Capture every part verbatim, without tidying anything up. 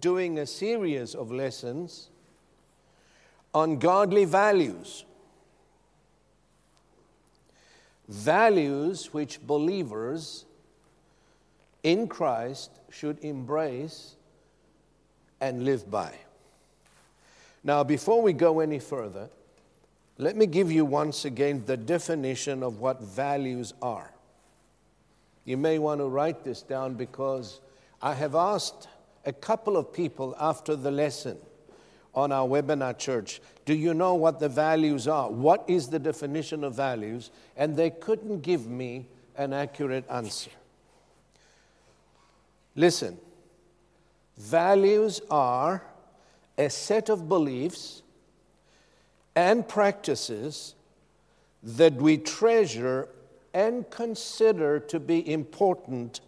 Doing a series of lessons on godly values. Values which believers in Christ should embrace and live by. Now, before we go any further, let me give you once again the definition of what values are. You may want to write this down because I have asked a couple of people after the lesson on our webinar church, do you know what the values are? What is the definition of values? And they couldn't give me an accurate answer. Listen, values are a set of beliefs and practices that we treasure and consider to be important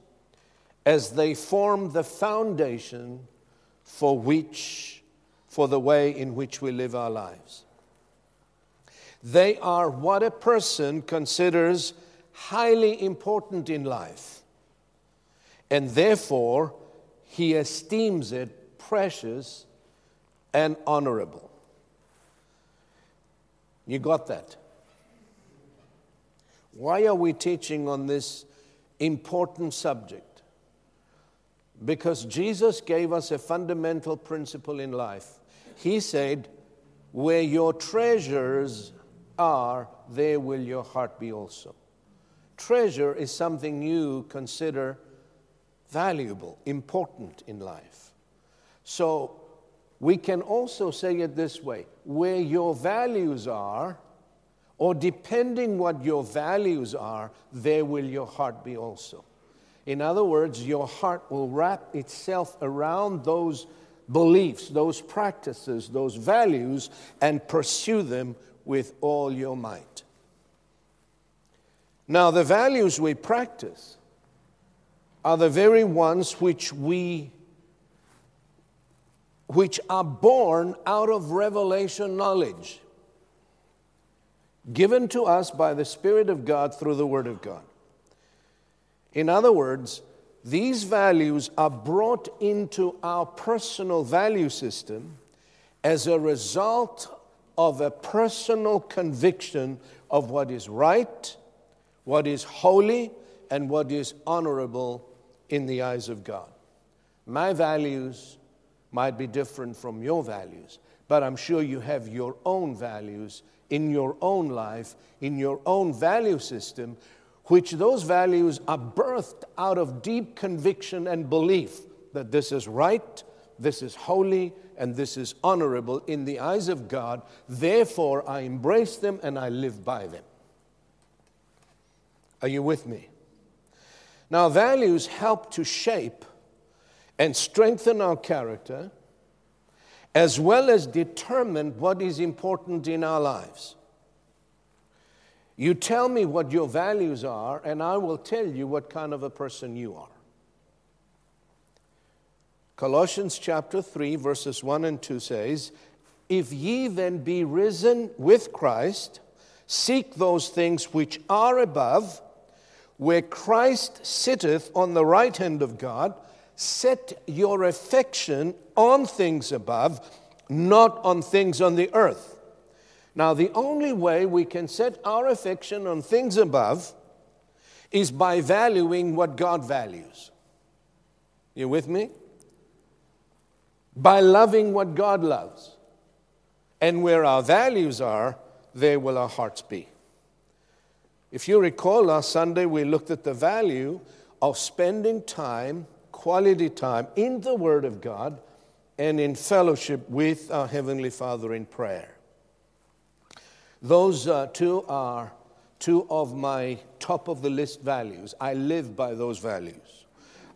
as they form the foundation for which, for the way in which we live our lives. They are what a person considers highly important in life, and therefore he esteems it precious and honorable. You got that? Why are we teaching on this important subject? Because Jesus gave us a fundamental principle in life. He said, where your treasures are, there will your heart be also. Treasure is something you consider valuable, important in life. So we can also say it this way, where your values are, or depending what your values are, there will your heart be also. In other words, your heart will wrap itself around those beliefs, those practices, those values, and pursue them with all your might. Now, the values we practice are the very ones which we, which are born out of revelation knowledge given to us by the Spirit of God through the Word of God. In other words, these values are brought into our personal value system as a result of a personal conviction of what is right, what is holy, and what is honorable in the eyes of God. My values might be different from your values, but I'm sure you have your own values in your own life, in your own value system, which those values are birthed out of deep conviction and belief that this is right, this is holy, and this is honorable in the eyes of God. Therefore, I embrace them and I live by them. Are you with me? Now, values help to shape and strengthen our character, as well as determine what is important in our lives. You tell me what your values are, and I will tell you what kind of a person you are. Colossians chapter three, verses one and two says, if ye then be risen with Christ, seek those things which are above, where Christ sitteth on the right hand of God. Set your affection on things above, not on things on the earth. Now, the only way we can set our affection on things above is by valuing what God values. You with me? By loving what God loves. And where our values are, there will our hearts be. If you recall, last Sunday we looked at the value of spending time, quality time, in the Word of God and in fellowship with our Heavenly Father in prayer. Those uh, two are two of my top of the list values. I live by those values.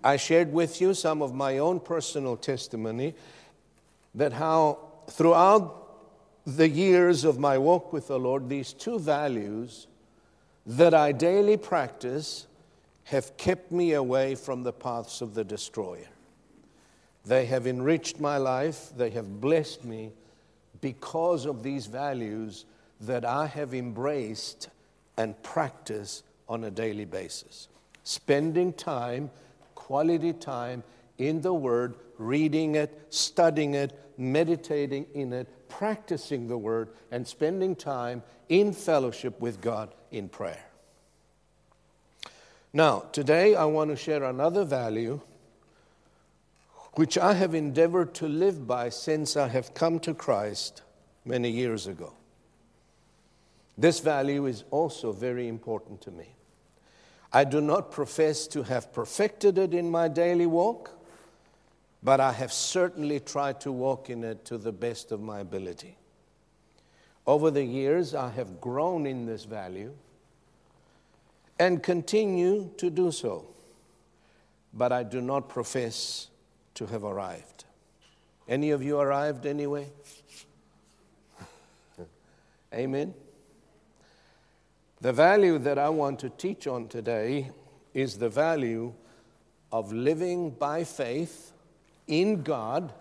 I shared with you some of my own personal testimony that how throughout the years of my walk with the Lord, these two values that I daily practice have kept me away from the paths of the destroyer. They have enriched my life. They have blessed me because of these values that I have embraced and practiced on a daily basis. Spending time, quality time in the Word, reading it, studying it, meditating in it, practicing the Word, and spending time in fellowship with God in prayer. Now, today I want to share another value which I have endeavored to live by since I have come to Christ many years ago. This value is also very important to me. I do not profess to have perfected it in my daily walk, but I have certainly tried to walk in it to the best of my ability. Over the years, I have grown in this value and continue to do so, but I do not profess to have arrived. Any of you arrived anyway? Amen. The value that I want to teach on today is the value of living by faith in God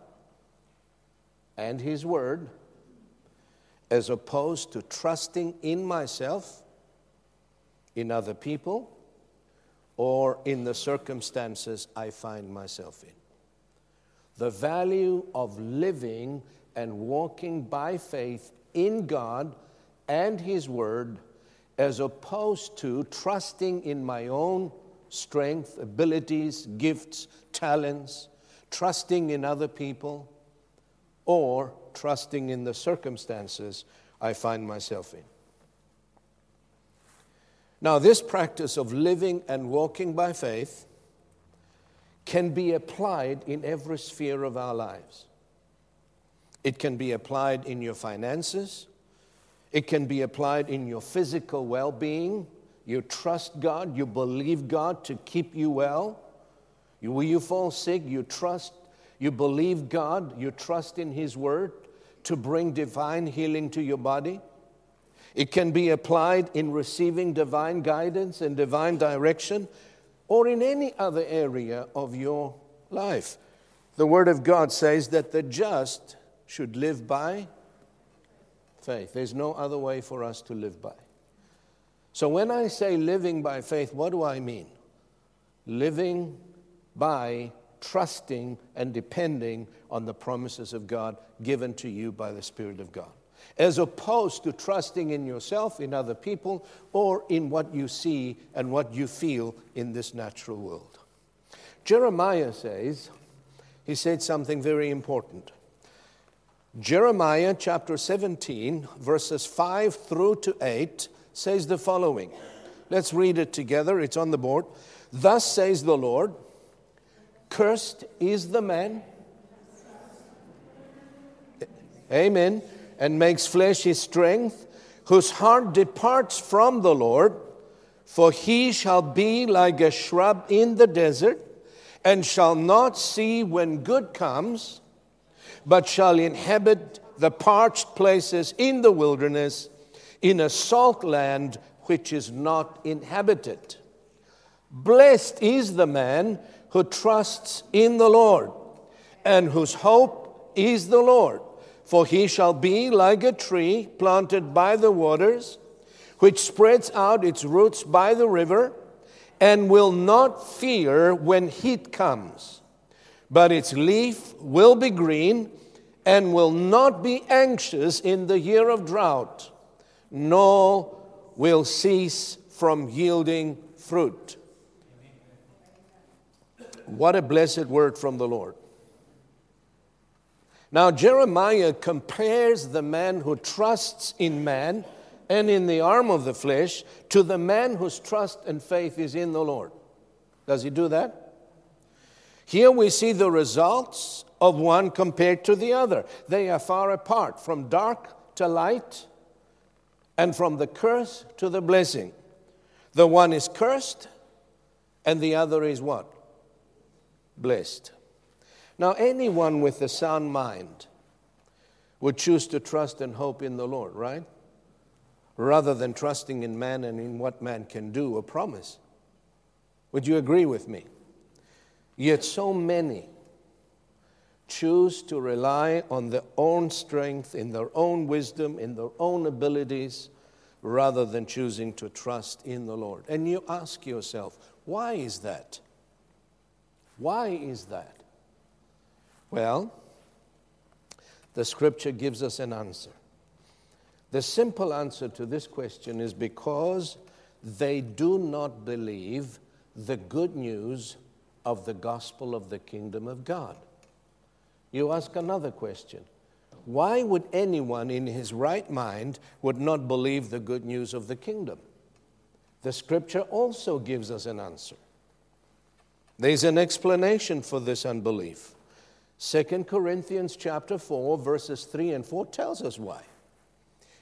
and His Word, as opposed to trusting in myself, in other people, or in the circumstances I find myself in. The value of living and walking by faith in God and His Word, as opposed to trusting in my own strength, abilities, gifts, talents, trusting in other people, or trusting in the circumstances I find myself in. Now, this practice of living and walking by faith can be applied in every sphere of our lives. It can be applied in your finances. It can be applied in your physical well-being. You trust God. You believe God to keep you well. When you fall sick, you trust, you believe God, you trust in His Word to bring divine healing to your body. It can be applied in receiving divine guidance and divine direction, or in any other area of your life. The Word of God says that the just should live by faith. There's no other way for us to live by. So when I say living by faith, what do I mean? Living by trusting and depending on the promises of God given to you by the Spirit of God, as opposed to trusting in yourself, in other people, or in what you see and what you feel in this natural world. Jeremiah says, he said something very important. Jeremiah chapter seventeen, verses five through to eight, says the following. Let's read it together. It's on the board. Thus says the Lord, cursed is the man, amen, and makes flesh his strength, whose heart departs from the Lord, for he shall be like a shrub in the desert, and shall not see when good comes, but shall inhabit the parched places in the wilderness, in a salt land which is not inhabited. Blessed is the man who trusts in the Lord, and whose hope is the Lord. For he shall be like a tree planted by the waters, which spreads out its roots by the river, and will not fear when heat comes. But its leaf will be green, and will not be anxious in the year of drought, nor will cease from yielding fruit. What a blessed word from the Lord. Now, Jeremiah compares the man who trusts in man and in the arm of the flesh to the man whose trust and faith is in the Lord. Does he do that? Here we see the results of one compared to the other. They are far apart, from dark to light, and from the curse to the blessing. The one is cursed, and the other is what? Blessed. Now, anyone with a sound mind would choose to trust and hope in the Lord, right? Rather than trusting in man and in what man can do or promise. Would you agree with me? Yet so many choose to rely on their own strength, in their own wisdom, in their own abilities, rather than choosing to trust in the Lord. And you ask yourself, why is that? Why is that? Well, the scripture gives us an answer. The simple answer to this question is because they do not believe the good news of the gospel of the kingdom of God. You ask another question. Why would anyone in his right mind would not believe the good news of the kingdom? The scripture also gives us an answer. There's an explanation for this unbelief. Second Corinthians chapter four, verses three and four tells us why.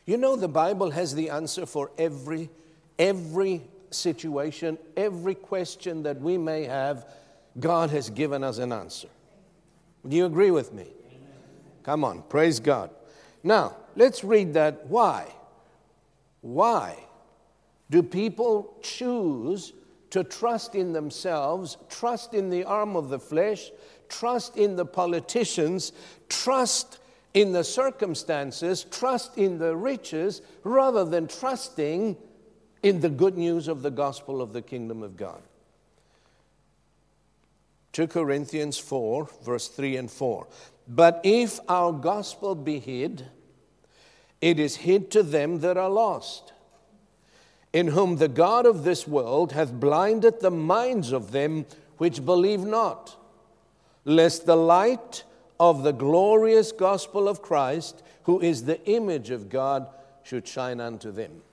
You know, the Bible has the answer for every, every situation, every question that we may have. God has given us an answer. Do you agree with me? Amen. Come on, praise God. Now, let's read that. Why? Why do people choose to trust in themselves, trust in the arm of the flesh, trust in the politicians, trust in the circumstances, trust in the riches, rather than trusting in the good news of the gospel of the kingdom of God? Second Corinthians four, verse three and four. But if our gospel be hid, it is hid to them that are lost, in whom the God of this world hath blinded the minds of them which believe not, lest the light of the glorious gospel of Christ, who is the image of God, should shine unto them.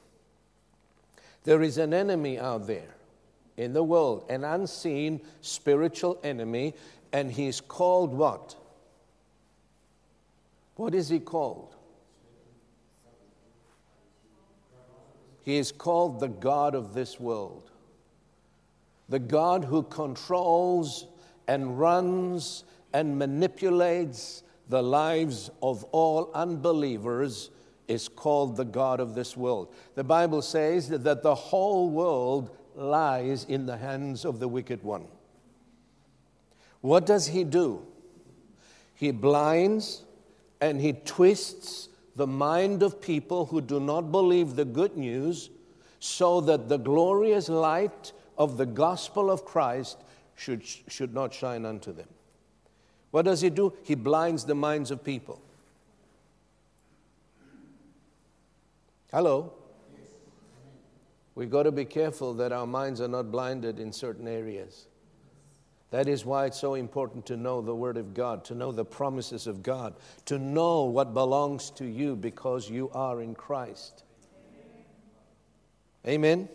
There is an enemy out there in the world, an unseen spiritual enemy, and he's called what? What is he called? He is called the God of this world, the God who controls and runs and manipulates the lives of all unbelievers, is called the God of this world. The Bible says that the whole world lies in the hands of the wicked one. What does he do? He blinds and he twists the mind of people who do not believe the good news, so that the glorious light of the gospel of Christ should, should not shine unto them. What does he do? He blinds the minds of people. Hello? We've got to be careful that our minds are not blinded in certain areas. That is why it's so important to know the Word of God, to know the promises of God, to know what belongs to you because you are in Christ. Amen? Amen?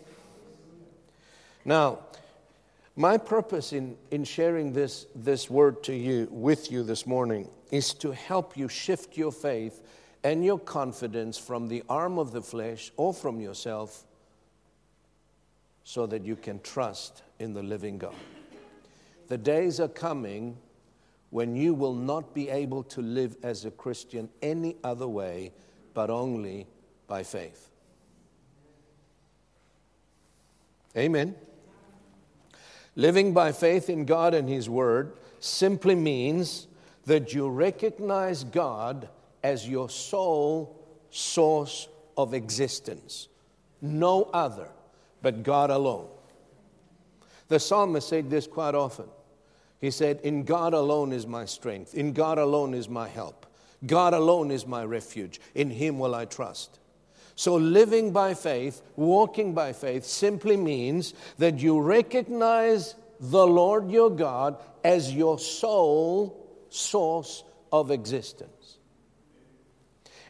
Now, my purpose in, in sharing this, this Word to you, with you this morning, is to help you shift your faith and your confidence from the arm of the flesh or from yourself, so that you can trust in the living God. The days are coming when you will not be able to live as a Christian any other way but only by faith. Amen. Living by faith in God and His Word simply means that you recognize God as your sole source of existence, no other but God alone. The psalmist said this quite often. He said, in God alone is my strength. In God alone is my help. God alone is my refuge. In Him will I trust. So living by faith, walking by faith, simply means that you recognize the Lord your God as your sole source of existence.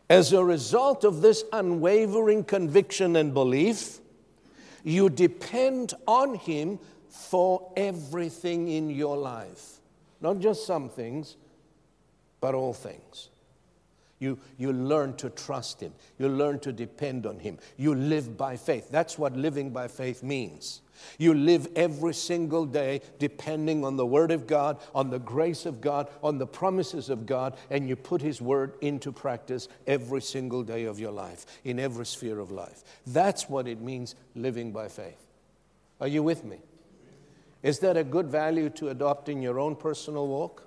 As a result of this unwavering conviction and belief, you depend on Him for everything in your life. Not just some things, but all things. You, you learn to trust Him. You learn to depend on Him. You live by faith. That's what living by faith means. You live every single day depending on the Word of God, on the grace of God, on the promises of God, and you put His Word into practice every single day of your life, in every sphere of life. That's what it means living by faith. Are you with me? Is that a good value to adopt in your own personal walk?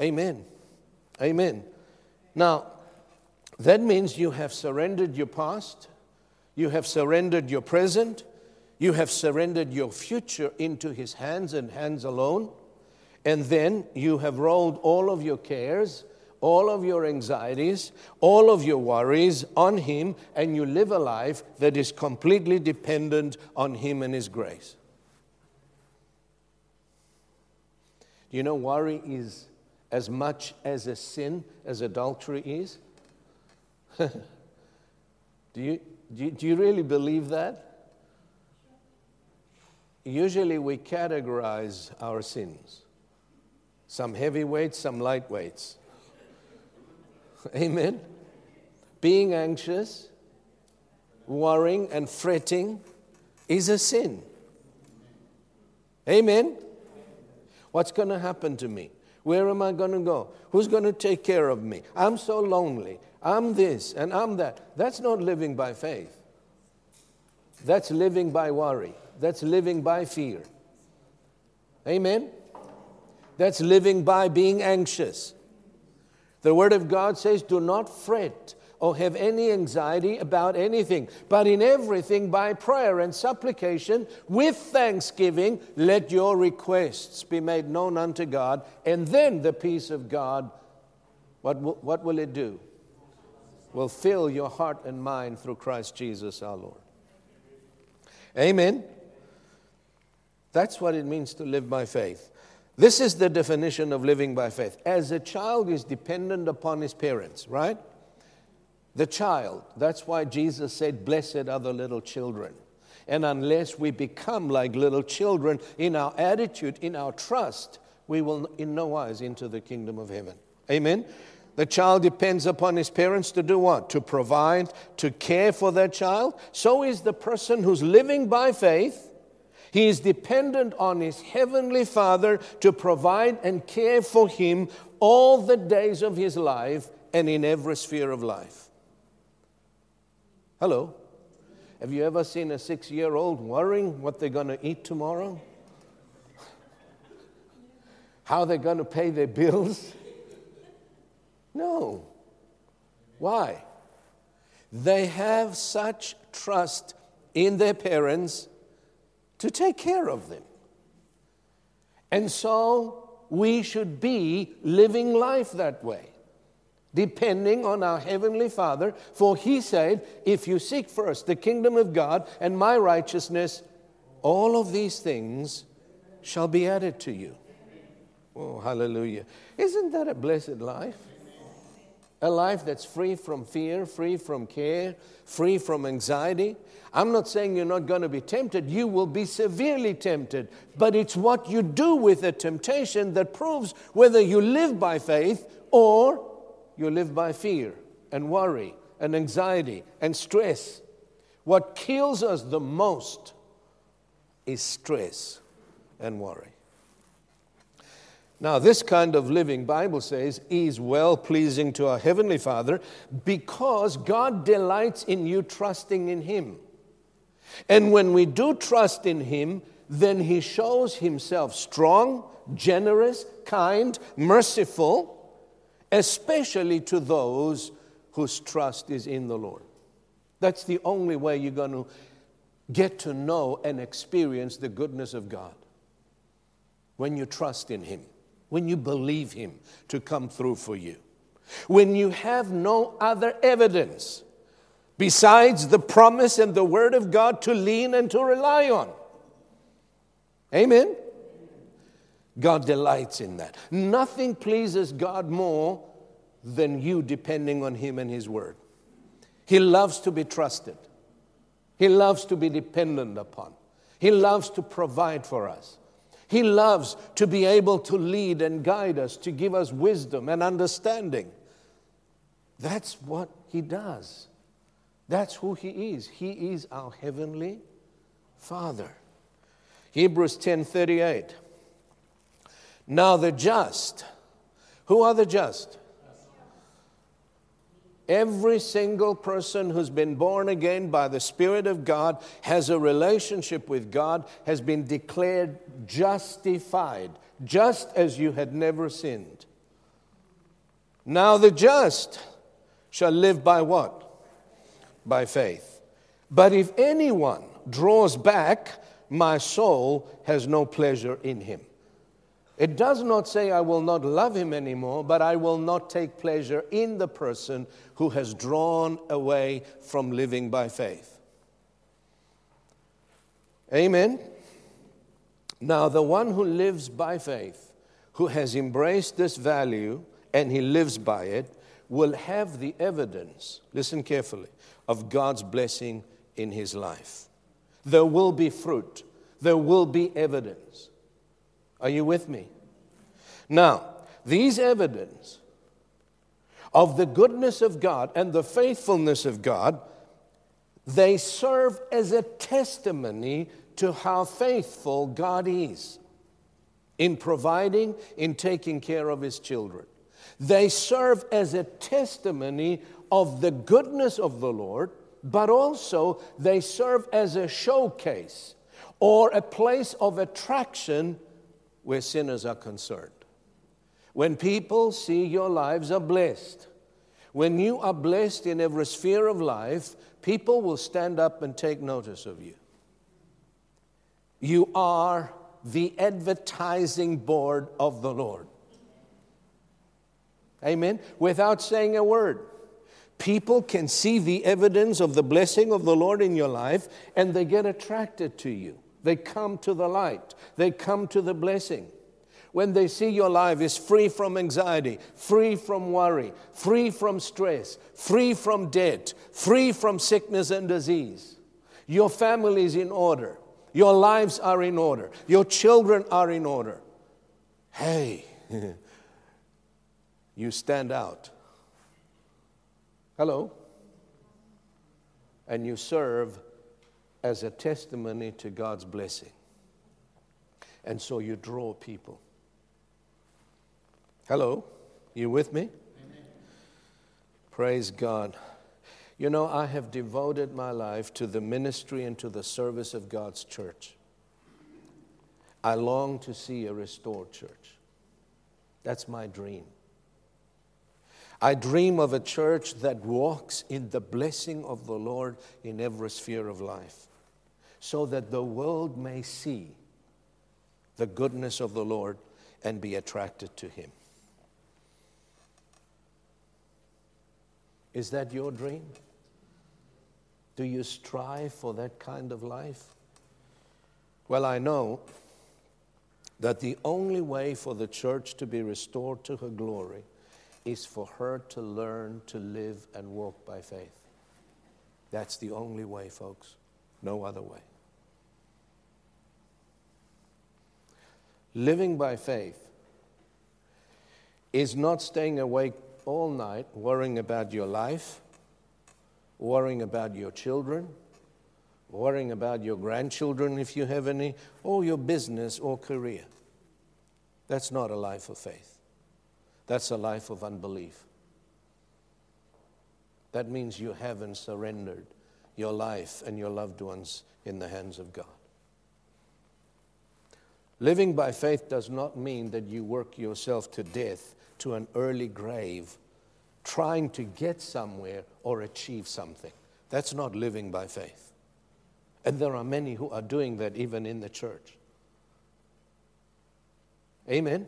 Amen. Amen. Now, that means you have surrendered your past, you have surrendered your present, you have surrendered your future into His hands and hands alone, and then you have rolled all of your cares, all of your anxieties, all of your worries on Him, and you live a life that is completely dependent on Him and His grace. You know, worry is as much as a sin as adultery is. Do you, do you, do you really believe that? Usually we categorize our sins. Some heavyweights, some lightweights. Amen? Being anxious, worrying and fretting is a sin. Amen? What's going to happen to me? Where am I going to go? Who's going to take care of me? I'm so lonely. I'm this and I'm that. That's not living by faith. That's living by worry. That's living by fear. Amen? That's living by being anxious. The Word of God says, do not fret or have any anxiety about anything, but in everything by prayer and supplication with thanksgiving let your requests be made known unto God, and then the peace of God, what will, what will it do? Will fill your heart and mind through Christ Jesus our Lord. Amen. That's what it means to live by faith. This is the definition of living by faith. As a child is dependent upon his parents, right? The child. That's why Jesus said, blessed are the little children. And unless we become like little children in our attitude, in our trust, we will in no wise enter the kingdom of heaven. Amen? The child depends upon his parents to do what? To provide, to care for their child. So is the person who's living by faith. He is dependent on his heavenly Father to provide and care for him all the days of his life and in every sphere of life. Hello. Have you ever seen a six-year-old worrying what they're going to eat tomorrow? How they're going to pay their bills? No. Why? They have such trust in their parents to take care of them. And so we should be living life that way, depending on our Heavenly Father, for He said, if you seek first the kingdom of God and my righteousness, all of these things shall be added to you. Oh, hallelujah. Isn't that a blessed life? A life that's free from fear, free from care, free from anxiety. I'm not saying you're not going to be tempted. You will be severely tempted. But it's what you do with the temptation that proves whether you live by faith or you live by fear and worry and anxiety and stress. What kills us the most is stress and worry. Now, this kind of living, Bible says, is well-pleasing to our Heavenly Father because God delights in you trusting in Him. And when we do trust in Him, then He shows Himself strong, generous, kind, merciful, especially to those whose trust is in the Lord. That's the only way you're going to get to know and experience the goodness of God. When you trust in Him, when you believe Him to come through for you, when you have no other evidence besides the promise and the Word of God to lean and to rely on. Amen? God delights in that. Nothing pleases God more than you depending on Him and His Word. He loves to be trusted. He loves to be dependent upon. He loves to provide for us. He loves to be able to lead and guide us, to give us wisdom and understanding. That's what he does. That's who he is. He is our heavenly Father. Hebrews ten thirty-eight. Now the just. Who are the just? Every single person who's been born again by the Spirit of God, has a relationship with God, has been declared justified, just as you had never sinned. Now the just shall live by what? By faith. But if anyone draws back, my soul has no pleasure in him. It does not say I will not love him anymore, but I will not take pleasure in the person who has drawn away from living by faith. Amen. Now the one who lives by faith, who has embraced this value and he lives by it, will have the evidence, listen carefully, of God's blessing in his life. There will be fruit. There will be evidence. Are you with me? Now, these evidence of the goodness of God and the faithfulness of God, they serve as a testimony to how faithful God is in providing, in taking care of his children. They serve as a testimony of the goodness of the Lord, but also they serve as a showcase or a place of attraction where sinners are concerned. When people see your lives are blessed, when you are blessed in every sphere of life, people will stand up and take notice of you. You are the advertising board of the Lord. Amen? Without saying a word. People can see the evidence of the blessing of the Lord in your life, and they get attracted to you. They come to the light. They come to the blessing. When they see your life is free from anxiety, free from worry, free from stress, free from debt, free from sickness and disease, your family is in order, your lives are in order, your children are in order. Hey, you stand out. Hello. And you serve as a testimony to God's blessing. And so you draw people. Hello. You with me? Amen. Praise God. You know, I have devoted my life to the ministry and to the service of God's church. I long to see a restored church. That's my dream. I dream of a church that walks in the blessing of the Lord in every sphere of life, so that the world may see the goodness of the Lord and be attracted to him. Is that your dream? Do you strive for that kind of life? Well, I know that the only way for the church to be restored to her glory is for her to learn to live and walk by faith. That's the only way, folks. No other way. Living by faith is not staying awake all night worrying about your life, worrying about your children, worrying about your grandchildren if you have any, or your business or career. That's not a life of faith. That's a life of unbelief. That means you haven't surrendered your life and your loved ones in the hands of God. Living by faith does not mean that you work yourself to death, to an early grave, trying to get somewhere or achieve something. That's not living by faith. And there are many who are doing that even in the church. Amen?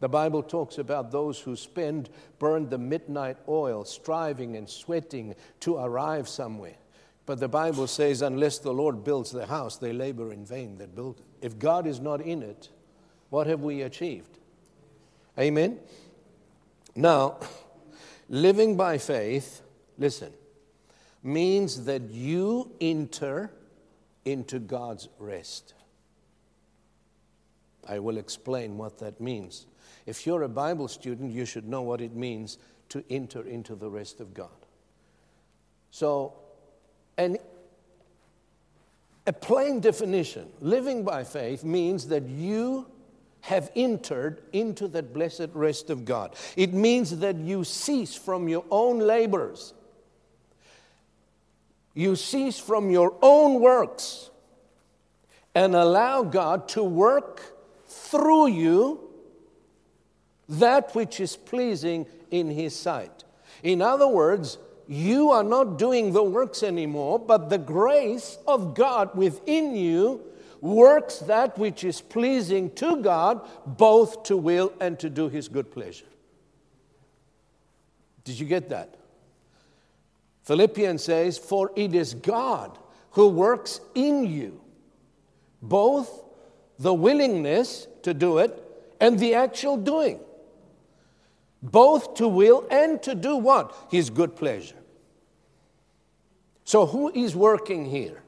The Bible talks about those who spend, burn the midnight oil, striving and sweating to arrive somewhere. But the Bible says, unless the Lord builds the house, they labor in vain that build it. If God is not in it, what have we achieved? Amen? Now, living by faith, listen, means that you enter into God's rest. I will explain what that means. If you're a Bible student, you should know what it means to enter into the rest of God. So, and a plain definition, living by faith means that you have entered into that blessed rest of God. It means that you cease from your own labors. You cease from your own works and allow God to work through you that which is pleasing in His sight. In other words, you are not doing the works anymore, but the grace of God within you works that which is pleasing to God, both to will and to do His good pleasure. Did you get that? Philippians says, for it is God who works in you, both the willingness to do it and the actual doing. Both to will and to do what? His good pleasure. So who is working here?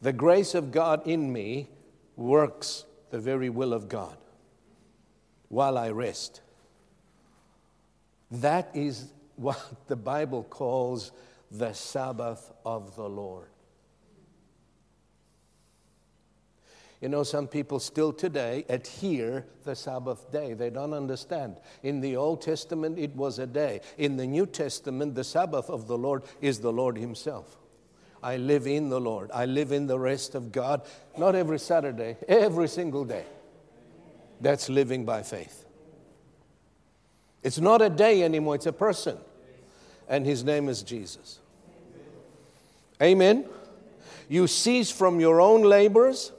The grace of God in me works the very will of God while I rest. That is what the Bible calls the Sabbath of the Lord. You know, some people still today adhere the Sabbath day. They don't understand. In the Old Testament, it was a day. In the New Testament, the Sabbath of the Lord is the Lord Himself. I live in the Lord. I live in the rest of God. Not every Saturday, every single day. That's living by faith. It's not a day anymore, it's a person. And His name is Jesus. Amen. You cease from your own labors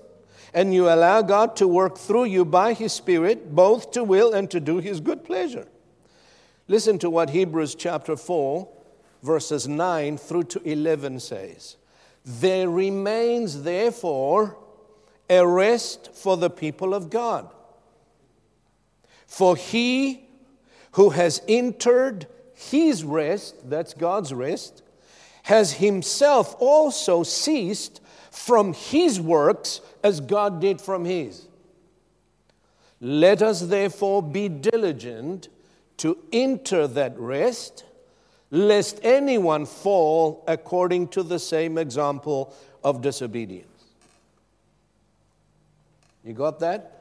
and you allow God to work through you by His Spirit, both to will and to do His good pleasure. Listen to what Hebrews chapter four verses nine through to eleven says, there remains therefore a rest for the people of God. For he who has entered his rest, that's God's rest, has himself also ceased from his works as God did from his. Let us therefore be diligent to enter that rest, lest anyone fall according to the same example of disobedience. You got that?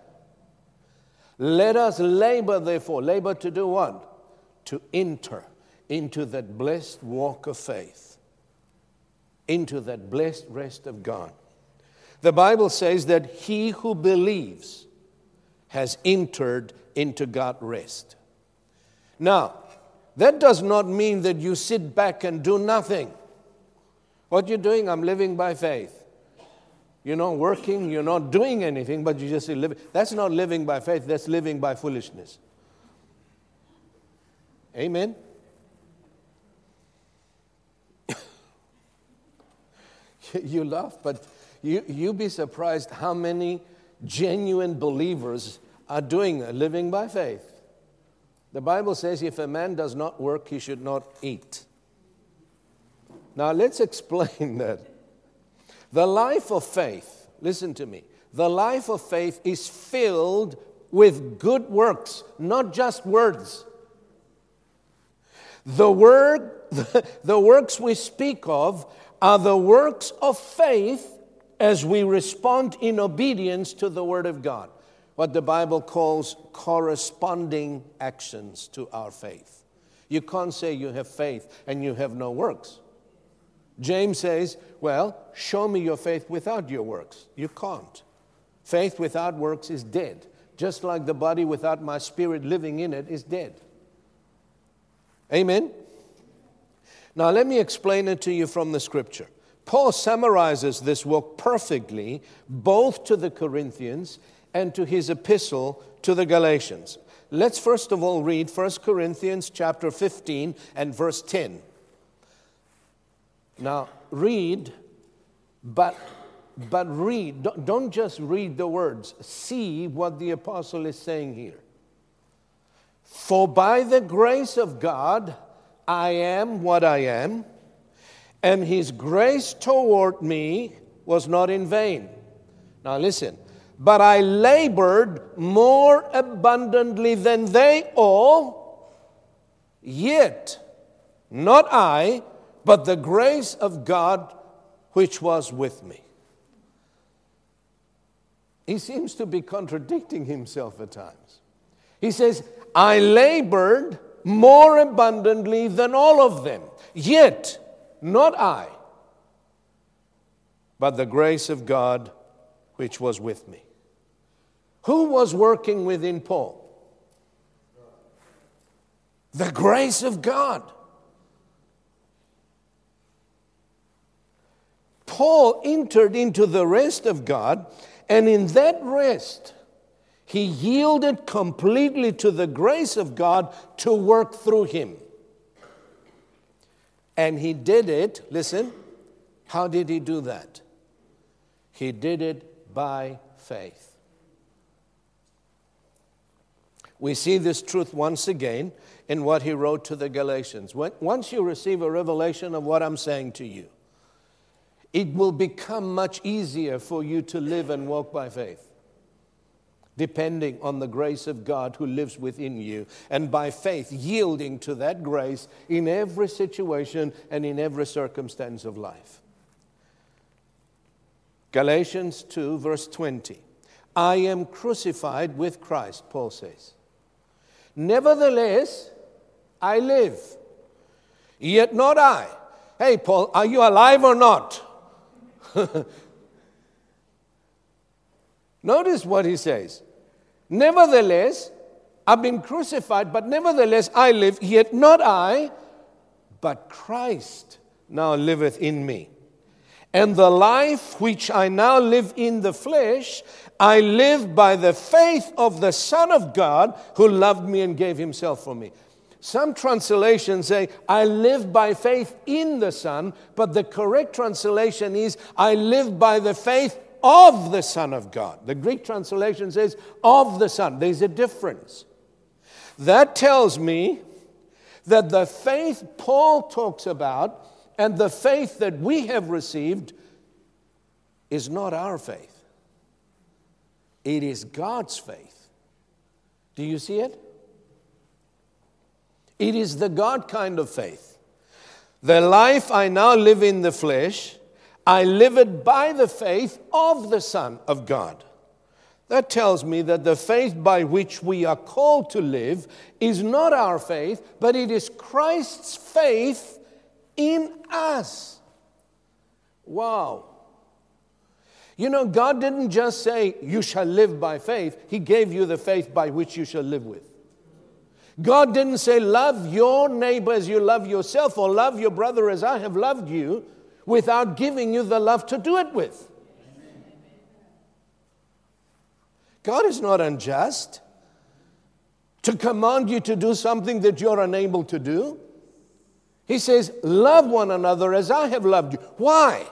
Let us labor, therefore. Labor to do what? To enter into that blessed walk of faith, into that blessed rest of God. The Bible says that he who believes has entered into God's rest. Now, that does not mean that you sit back and do nothing. What you're doing, I'm living by faith. You're not working, you're not doing anything, but you just say living. That's not living by faith, that's living by foolishness. Amen? You laugh, but you, you'd be surprised how many genuine believers are doing that, living by faith. The Bible says if a man does not work, he should not eat. Now let's explain that. The life of faith, listen to me, the life of faith is filled with good works, not just words. The word, the works we speak of are the works of faith as we respond in obedience to the Word of God. What the Bible calls corresponding actions to our faith. You can't say you have faith and you have no works. James says, well, show me your faith without your works. You can't. Faith without works is dead. Just like the body without my spirit living in it is dead. Amen? Now let me explain it to you from the scripture. Paul summarizes this work perfectly, both to the Corinthians and to his epistle to the Galatians. Let's first of all read First Corinthians chapter fifteen and verse ten. Now read, but but read. Don't just read the words. See what the apostle is saying here. For by the grace of God, I am what I am, and His grace toward me was not in vain. Now listen. But I labored more abundantly than they all, Yet, not I, but the grace of God which was with me. He seems to be contradicting himself at times. He says, I labored more abundantly than all of them. Yet, not I, but the grace of God which was with me. Who was working within Paul? The grace of God. Paul entered into the rest of God, and in that rest, he yielded completely to the grace of God to work through him. And he did it, listen, how did he do that? He did it by faith. We see this truth once again in what he wrote to the Galatians. When, once you receive a revelation of what I'm saying to you, it will become much easier for you to live and walk by faith, depending on the grace of God who lives within you, and by faith yielding to that grace in every situation and in every circumstance of life. Galatians two, verse twenty. I am crucified with Christ, Paul says. Nevertheless, I live, yet not I. Hey, Paul, are you alive or not? Notice what he says. Nevertheless, I've been crucified, but nevertheless I live, yet not I, but Christ now liveth in me. And the life which I now live in the flesh, I live by the faith of the Son of God who loved me and gave himself for me. Some translations say, I live by faith in the Son, but the correct translation is, I live by the faith of the Son of God. The Greek translation says, of the Son. There's a difference. That tells me that the faith Paul talks about and the faith that we have received is not our faith. It is God's faith. Do you see it? It is the God kind of faith. The life I now live in the flesh, I live it by the faith of the Son of God. That tells me that the faith by which we are called to live is not our faith, but it is Christ's faith in us. Wow. You know, God didn't just say, you shall live by faith. He gave you the faith by which you shall live with. God didn't say, love your neighbor as you love yourself, or love your brother as I have loved you, without giving you the love to do it with. God is not unjust to command you to do something that you're unable to do. He says, love one another as I have loved you. Why?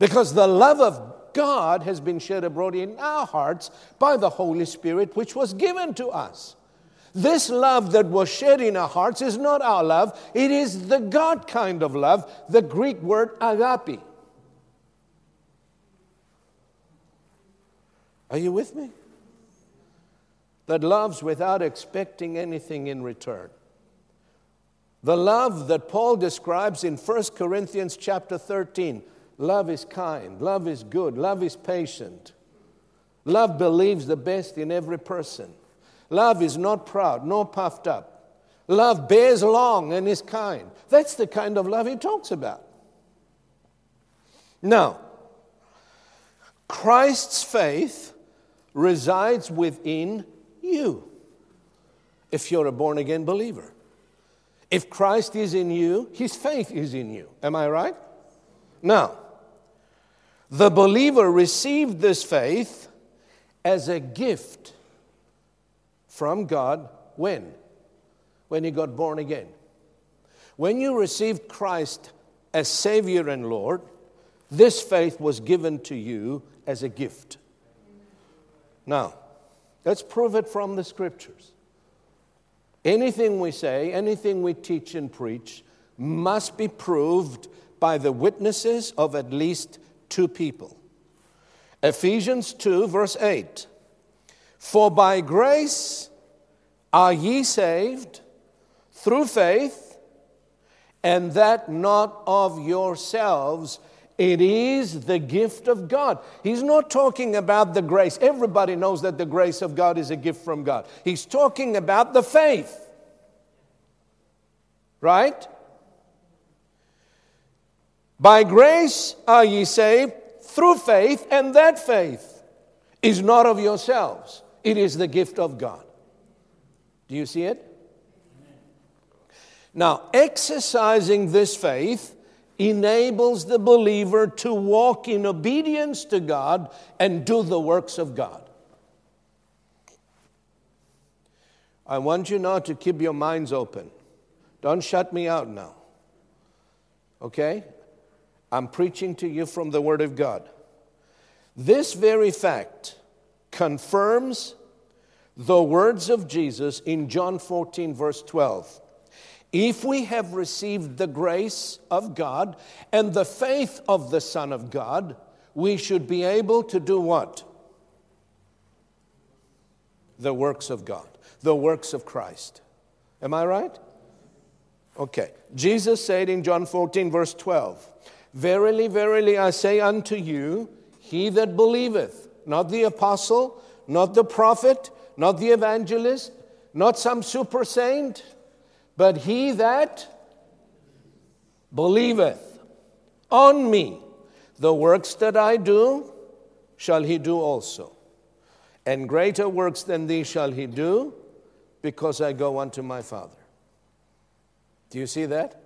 Because the love of God has been shed abroad in our hearts by the Holy Spirit, which was given to us. This love that was shed in our hearts is not our love. It is the God kind of love, the Greek word agape. Are you with me? That loves without expecting anything in return. The love that Paul describes in First Corinthians chapter thirteen. Love is kind. Love is good. Love is patient. Love believes the best in every person. Love is not proud, nor puffed up. Love bears long and is kind. That's the kind of love he talks about. Now, Christ's faith resides within you if you're a born-again believer. If Christ is in you, his faith is in you. Am I right? Now, the believer received this faith as a gift from God when? When he got born again. When you received Christ as Savior and Lord, this faith was given to you as a gift. Now, let's prove it from the Scriptures. Anything we say, anything we teach and preach, must be proved by the witnesses of at least two people. Ephesians two, verse eight. For by grace are ye saved through faith, and that not of yourselves. It is the gift of God. He's not talking about the grace. Everybody knows that the grace of God is a gift from God. He's talking about the faith. Right? By grace are ye saved through faith, and that faith is not of yourselves. It is the gift of God. Do you see it? Now, exercising this faith enables the believer to walk in obedience to God and do the works of God. I want you now to keep your minds open. Don't shut me out now. Okay? I'm preaching to you from the Word of God. This very fact confirms the words of Jesus in John fourteen, verse twelve. If we have received the grace of God and the faith of the Son of God, we should be able to do what? The works of God, the works of Christ. Am I right? Okay. Jesus said in John fourteen, verse twelve, verily, verily, I say unto you, he that believeth, not the apostle, not the prophet, not the evangelist, not some super saint, but he that believeth on me, the works that I do, shall he do also. And greater works than these shall he do, because I go unto my Father. Do you see that?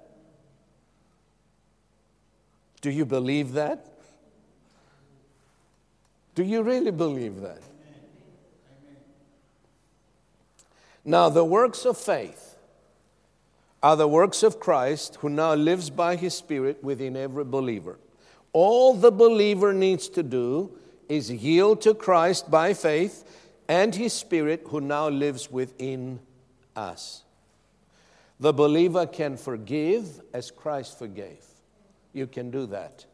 Do you believe that? Do you really believe that? Now, the works of faith are the works of Christ, who now lives by His Spirit within every believer. All the believer needs to do is yield to Christ by faith and His Spirit, who now lives within us. The believer can forgive as Christ forgave. You can do that.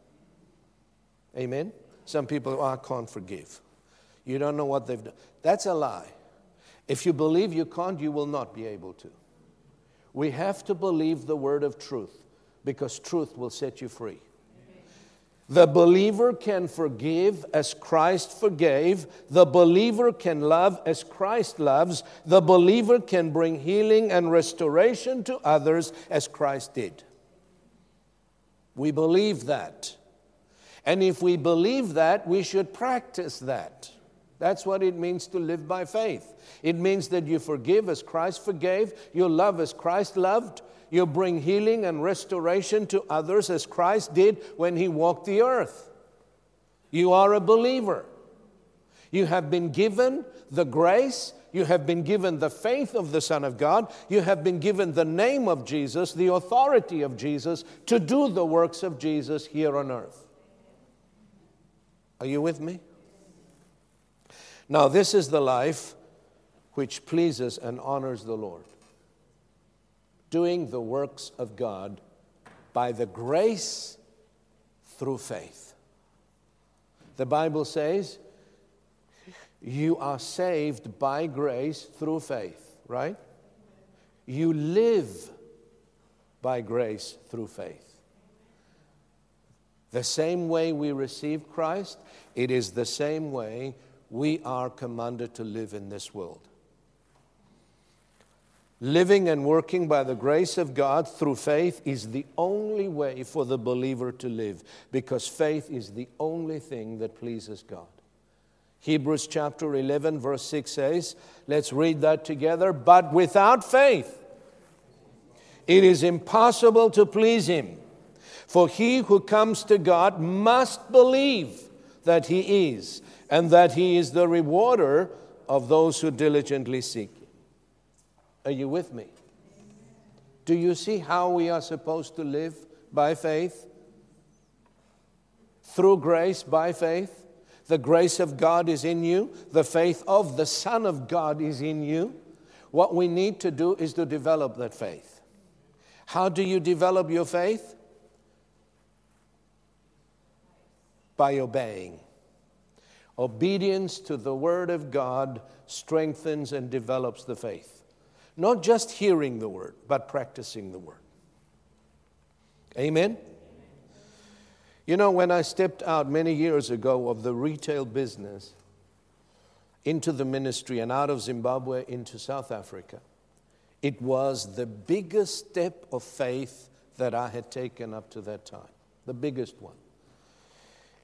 Amen? Some people, oh, I can't forgive. You don't know what they've done. That's a lie. If you believe you can't, you will not be able to. We have to believe the word of truth, because truth will set you free. The believer can forgive as Christ forgave. The believer can love as Christ loves. The believer can bring healing and restoration to others as Christ did. We believe that. And if we believe that, we should practice that. That's what it means to live by faith. It means that you forgive as Christ forgave, you love as Christ loved, you bring healing and restoration to others as Christ did when He walked the earth. You are a believer. You have been given the grace, you have been given the faith of the Son of God, you have been given the name of Jesus, the authority of Jesus, to do the works of Jesus here on earth. Are you with me? Now, this is the life which pleases and honors the Lord. Doing the works of God by the grace through faith. The Bible says, you are saved by grace through faith, right? You live by grace through faith. The same way we receive Christ, it is the same way we are commanded to live in this world. Living and working by the grace of God through faith is the only way for the believer to live, because faith is the only thing that pleases God. Hebrews chapter eleven, verse six says, let's read that together. But without faith, it is impossible to please Him. For he who comes to God must believe that He is, and that He is the rewarder of those who diligently seek Him. Are you with me? Do you see how we are supposed to live by faith? Through grace, by faith. The grace of God is in you. The faith of the Son of God is in you. What we need to do is to develop that faith. How do you develop your faith? By obeying. Obedience to the Word of God strengthens and develops the faith. Not just hearing the word, but practicing the word. Amen? You know, when I stepped out many years ago of the retail business into the ministry and out of Zimbabwe into South Africa, it was the biggest step of faith that I had taken up to that time. The biggest one.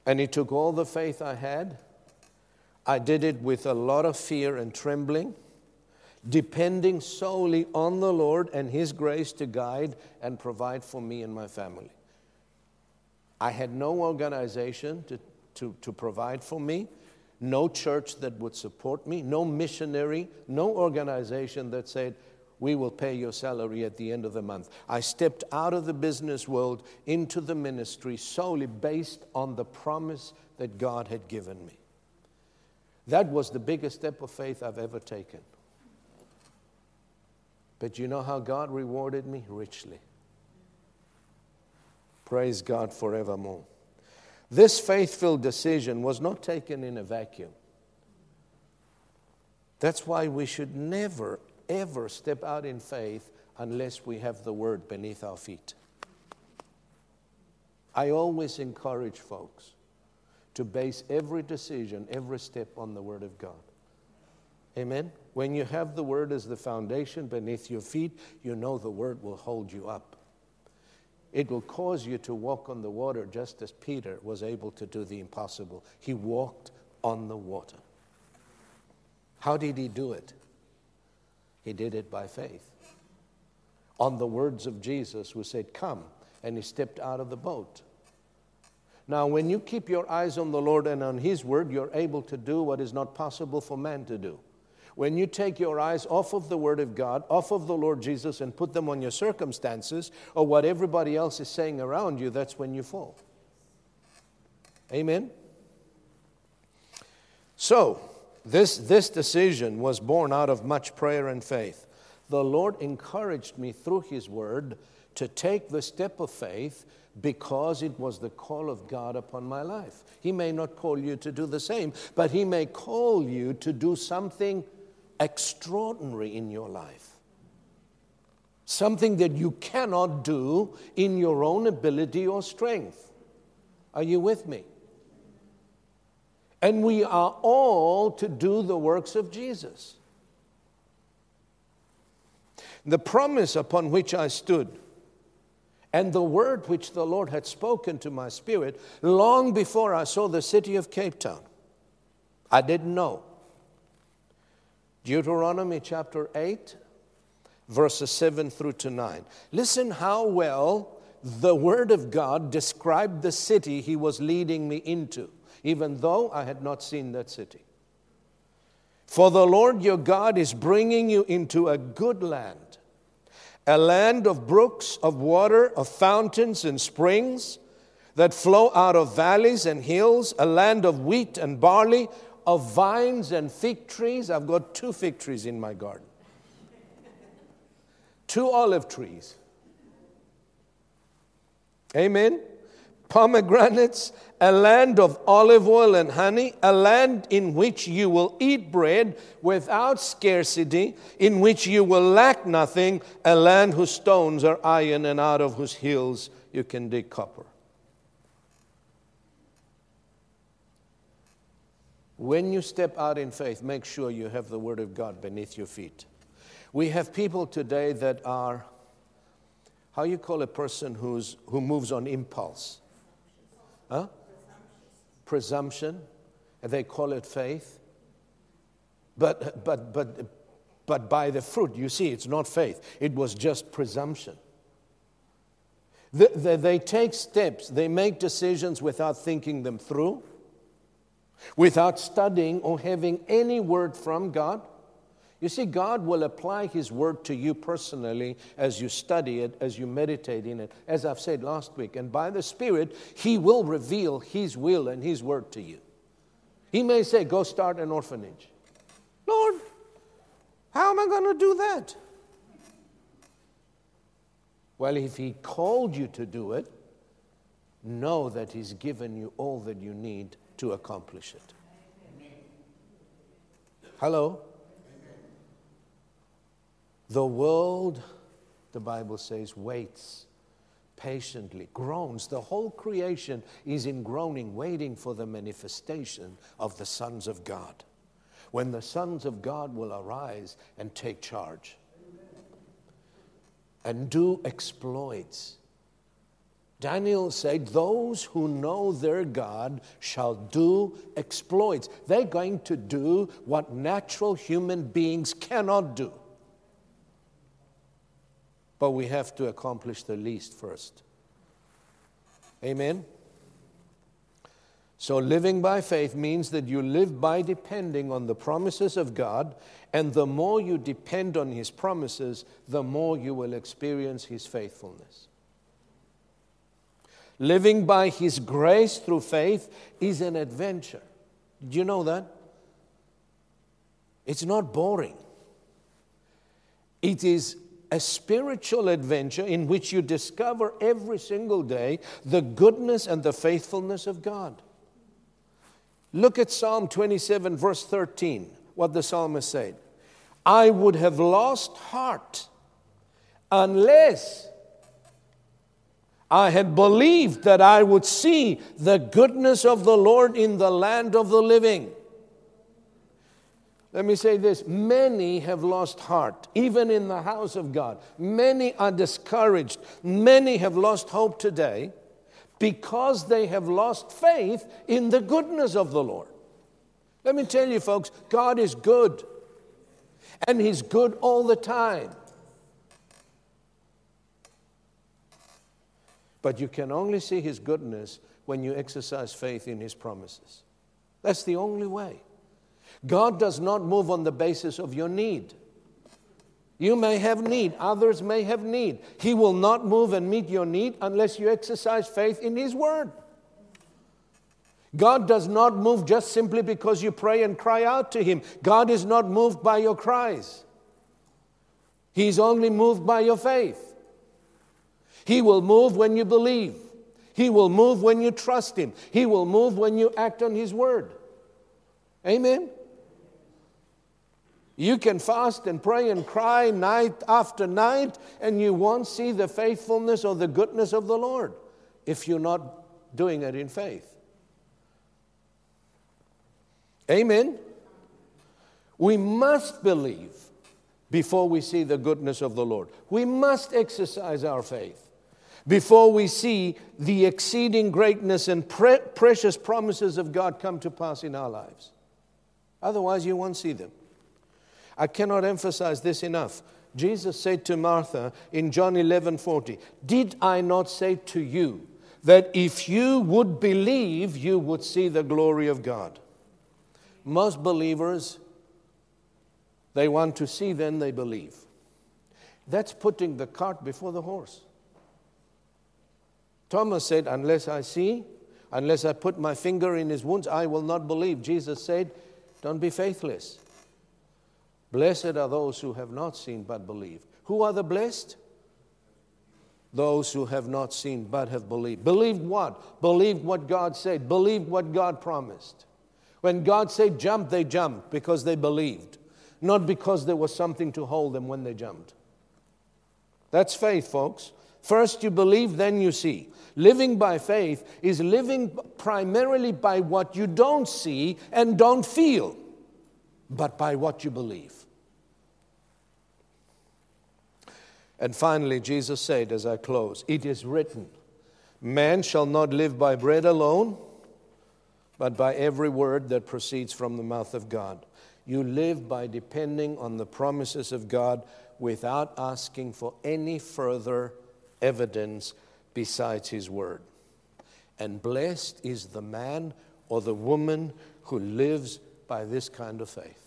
And it took all the faith I had. I did it with a lot of fear and trembling, depending solely on the Lord and His grace to guide and provide for me and my family. I had no organization to, to, to provide for me, no church that would support me, no missionary, no organization that said, we will pay your salary at the end of the month. I stepped out of the business world into the ministry solely based on the promise that God had given me. That was the biggest step of faith I've ever taken. But you know how God rewarded me? Richly. Praise God forevermore. This faithful decision was not taken in a vacuum. That's why we should never, ever step out in faith unless we have the word beneath our feet. I always encourage folks to base every decision, every step on the word of God. Amen? When you have the word as the foundation beneath your feet, you know the word will hold you up. It will cause you to walk on the water just as Peter was able to do the impossible. He walked on the water. How did he do it? He did it by faith. On the words of Jesus who said, come, and he stepped out of the boat. Now, when you keep your eyes on the Lord and on His word, you're able to do what is not possible for man to do. When you take your eyes off of the word of God, off of the Lord Jesus, and put them on your circumstances or what everybody else is saying around you, that's when you fall. Amen? So, This, this decision was born out of much prayer and faith. The Lord encouraged me through His word to take the step of faith because it was the call of God upon my life. He may not call you to do the same, but He may call you to do something extraordinary in your life. Something that you cannot do in your own ability or strength. Are you with me? And we are all to do the works of Jesus. The promise upon which I stood and the word which the Lord had spoken to my spirit long before I saw the city of Cape Town, I didn't know. Deuteronomy chapter eight, verses seven through to nine. Listen how well the word of God described the city He was leading me into, even though I had not seen that city. For the Lord your God is bringing you into a good land, a land of brooks, of water, of fountains and springs that flow out of valleys and hills, a land of wheat and barley, of vines and fig trees. I've got two fig trees in my garden. Two olive trees. Amen. Pomegranates, a land of olive oil and honey, a land in which you will eat bread without scarcity, in which you will lack nothing, a land whose stones are iron and out of whose hills you can dig copper. When you step out in faith, make sure you have the word of God beneath your feet. We have people today that are, how you call a person who's who moves on impulse? Huh? Presumption, and they call it faith. But but but but by the fruit, you see, it's not faith. It was just presumption. The, the, they take steps, they make decisions without thinking them through, without studying or having any word from God. You see, God will apply His word to you personally as you study it, as you meditate in it, as I've said last week. And by the Spirit, He will reveal His will and His word to you. He may say, go start an orphanage. Lord, how am I going to do that? Well, if He called you to do it, know that He's given you all that you need to accomplish it. Hello? The world, the Bible says, waits patiently, groans. The whole creation is in groaning, waiting for the manifestation of the sons of God, when the sons of God will arise and take charge and do exploits. Daniel said, those who know their God shall do exploits. They're going to do what natural human beings cannot do. But we have to accomplish the least first. Amen? So living by faith means that you live by depending on the promises of God, and the more you depend on His promises, the more you will experience His faithfulness. Living by His grace through faith is an adventure. Did you know that? It's not boring. It is a spiritual adventure in which you discover every single day the goodness and the faithfulness of God. Look at Psalm twenty-seven, verse thirteen, what the psalmist said. I would have lost heart unless I had believed that I would see the goodness of the Lord in the land of the living. Let me say this. Many have lost heart, even in the house of God. Many are discouraged. Many have lost hope today because they have lost faith in the goodness of the Lord. Let me tell you, folks, God is good, and He's good all the time. But you can only see His goodness when you exercise faith in His promises. That's the only way. God does not move on the basis of your need. You may have need. Others may have need. He will not move and meet your need unless you exercise faith in His Word. God does not move just simply because you pray and cry out to Him. God is not moved by your cries. He's only moved by your faith. He will move when you believe. He will move when you trust Him. He will move when you act on His Word. Amen? You can fast and pray and cry night after night, and you won't see the faithfulness or the goodness of the Lord if you're not doing it in faith. Amen? We must believe before we see the goodness of the Lord. We must exercise our faith before we see the exceeding greatness and pre- precious promises of God come to pass in our lives. Otherwise, you won't see them. I cannot emphasize this enough. Jesus said to Martha in John eleven forty, did I not say to you that if you would believe, you would see the glory of God? Most believers, they want to see, then they believe. That's putting the cart before the horse. Thomas said, unless I see, unless I put my finger in his wounds, I will not believe. Jesus said, don't be faithless. Blessed are those who have not seen but believe. Who are the blessed? Those who have not seen but have believed. Believed what? Believed what God said. Believed what God promised. When God said jump, they jumped because they believed, not because there was something to hold them when they jumped. That's faith, folks. First you believe, then you see. Living by faith is living primarily by what you don't see and don't feel, but by what you believe. And finally, Jesus said, as I close, it is written, man shall not live by bread alone, but by every word that proceeds from the mouth of God. You live by depending on the promises of God without asking for any further evidence besides His Word. And blessed is the man or the woman who lives by this kind of faith.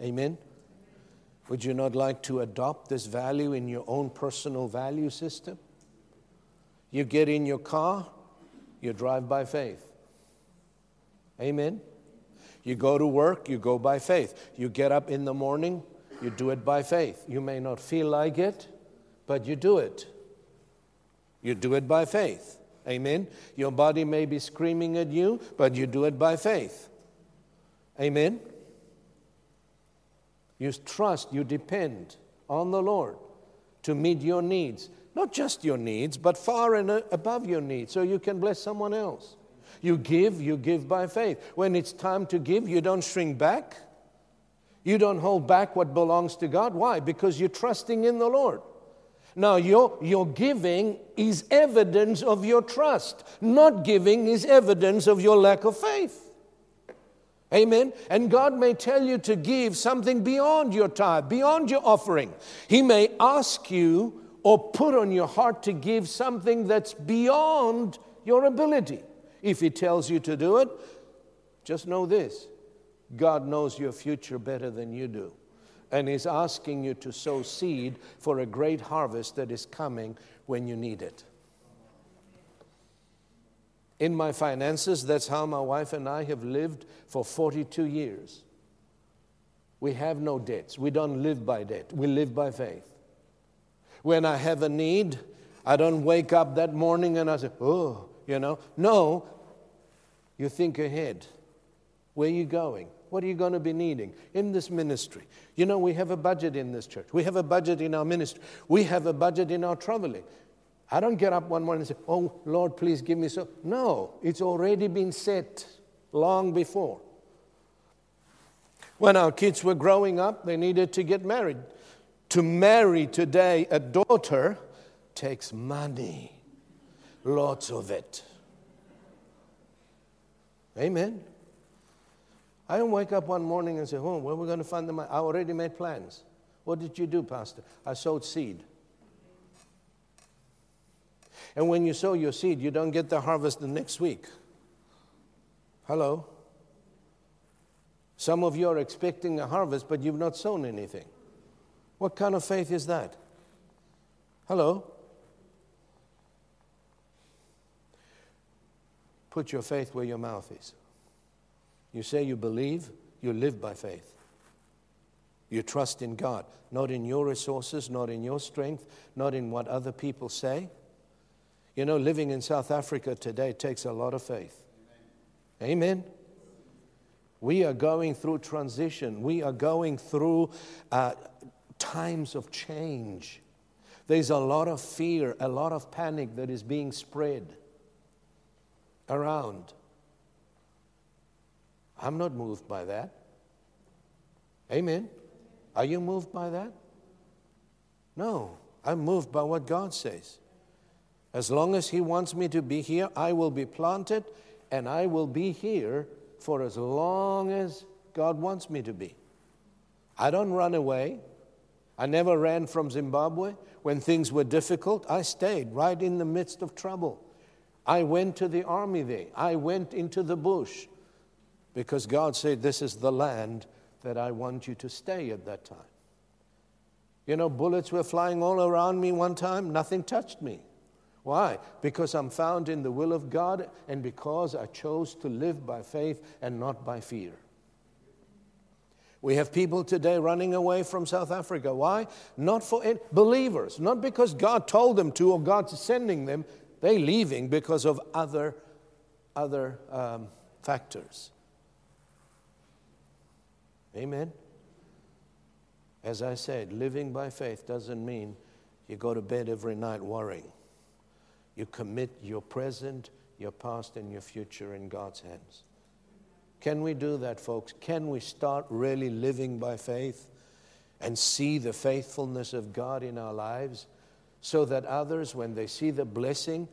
Amen? Would you not like to adopt this value in your own personal value system? You get in your car, you drive by faith. Amen? You go to work, you go by faith. You get up in the morning, you do it by faith. You may not feel like it, but you do it. You do it by faith. Amen. Your body may be screaming at you, but you do it by faith. Amen. You trust, you depend on the Lord to meet your needs. Not just your needs, but far and above your needs, so you can bless someone else. You give, you give by faith. When it's time to give, you don't shrink back. You don't hold back what belongs to God. Why? Because you're trusting in the Lord. Now, your, your giving is evidence of your trust. Not giving is evidence of your lack of faith. Amen. And God may tell you to give something beyond your tithe, beyond your offering. He may ask you or put on your heart to give something that's beyond your ability. If He tells you to do it, just know this. God knows your future better than you do. And He's asking you to sow seed for a great harvest that is coming when you need it. In my finances, that's how my wife and I have lived for forty-two years. We have no debts. We don't live by debt. We live by faith. When I have a need, I don't wake up that morning and I say, oh, you know. No, you think ahead. Where are you going? What are you going to be needing in this ministry? You know, we have a budget in this church. We have a budget in our ministry. We have a budget in our traveling. I don't get up one morning and say, oh, Lord, please give me so. No, it's already been set long before. When our kids were growing up, they needed to get married. To marry today a daughter takes money, lots of it. Amen. I don't wake up one morning and say, oh, where are we going to find the money? I already made plans. What did you do, Pastor? I sowed seed. And when you sow your seed, you don't get the harvest the next week. Hello? Some of you are expecting a harvest, but you've not sown anything. What kind of faith is that? Hello? Put your faith where your mouth is. You say you believe, you live by faith. You trust in God, not in your resources, not in your strength, not in what other people say. You know, living in South Africa today takes a lot of faith. Amen. Amen. We are going through transition. We are going through uh, times of change. There's a lot of fear, a lot of panic that is being spread around. I'm not moved by that. Amen. Are you moved by that? No, I'm moved by what God says. As long as He wants me to be here, I will be planted, and I will be here for as long as God wants me to be. I don't run away. I never ran from Zimbabwe. When things were difficult, I stayed right in the midst of trouble. I went to the army there. I went into the bush because God said, this is the land that I want you to stay at that time. You know, bullets were flying all around me one time. Nothing touched me. Why? Because I'm found in the will of God and because I chose to live by faith and not by fear. We have people today running away from South Africa. Why? Not for it, believers. Not because God told them to or God's sending them. They're leaving because of other, other um, factors. Amen? As I said, living by faith doesn't mean you go to bed every night worrying. You commit your present, your past, and your future in God's hands. Can we do that, folks? Can we start really living by faith and see the faithfulness of God in our lives so that others, when they see the blessing,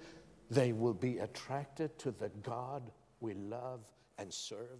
they will be attracted to the God we love and serve?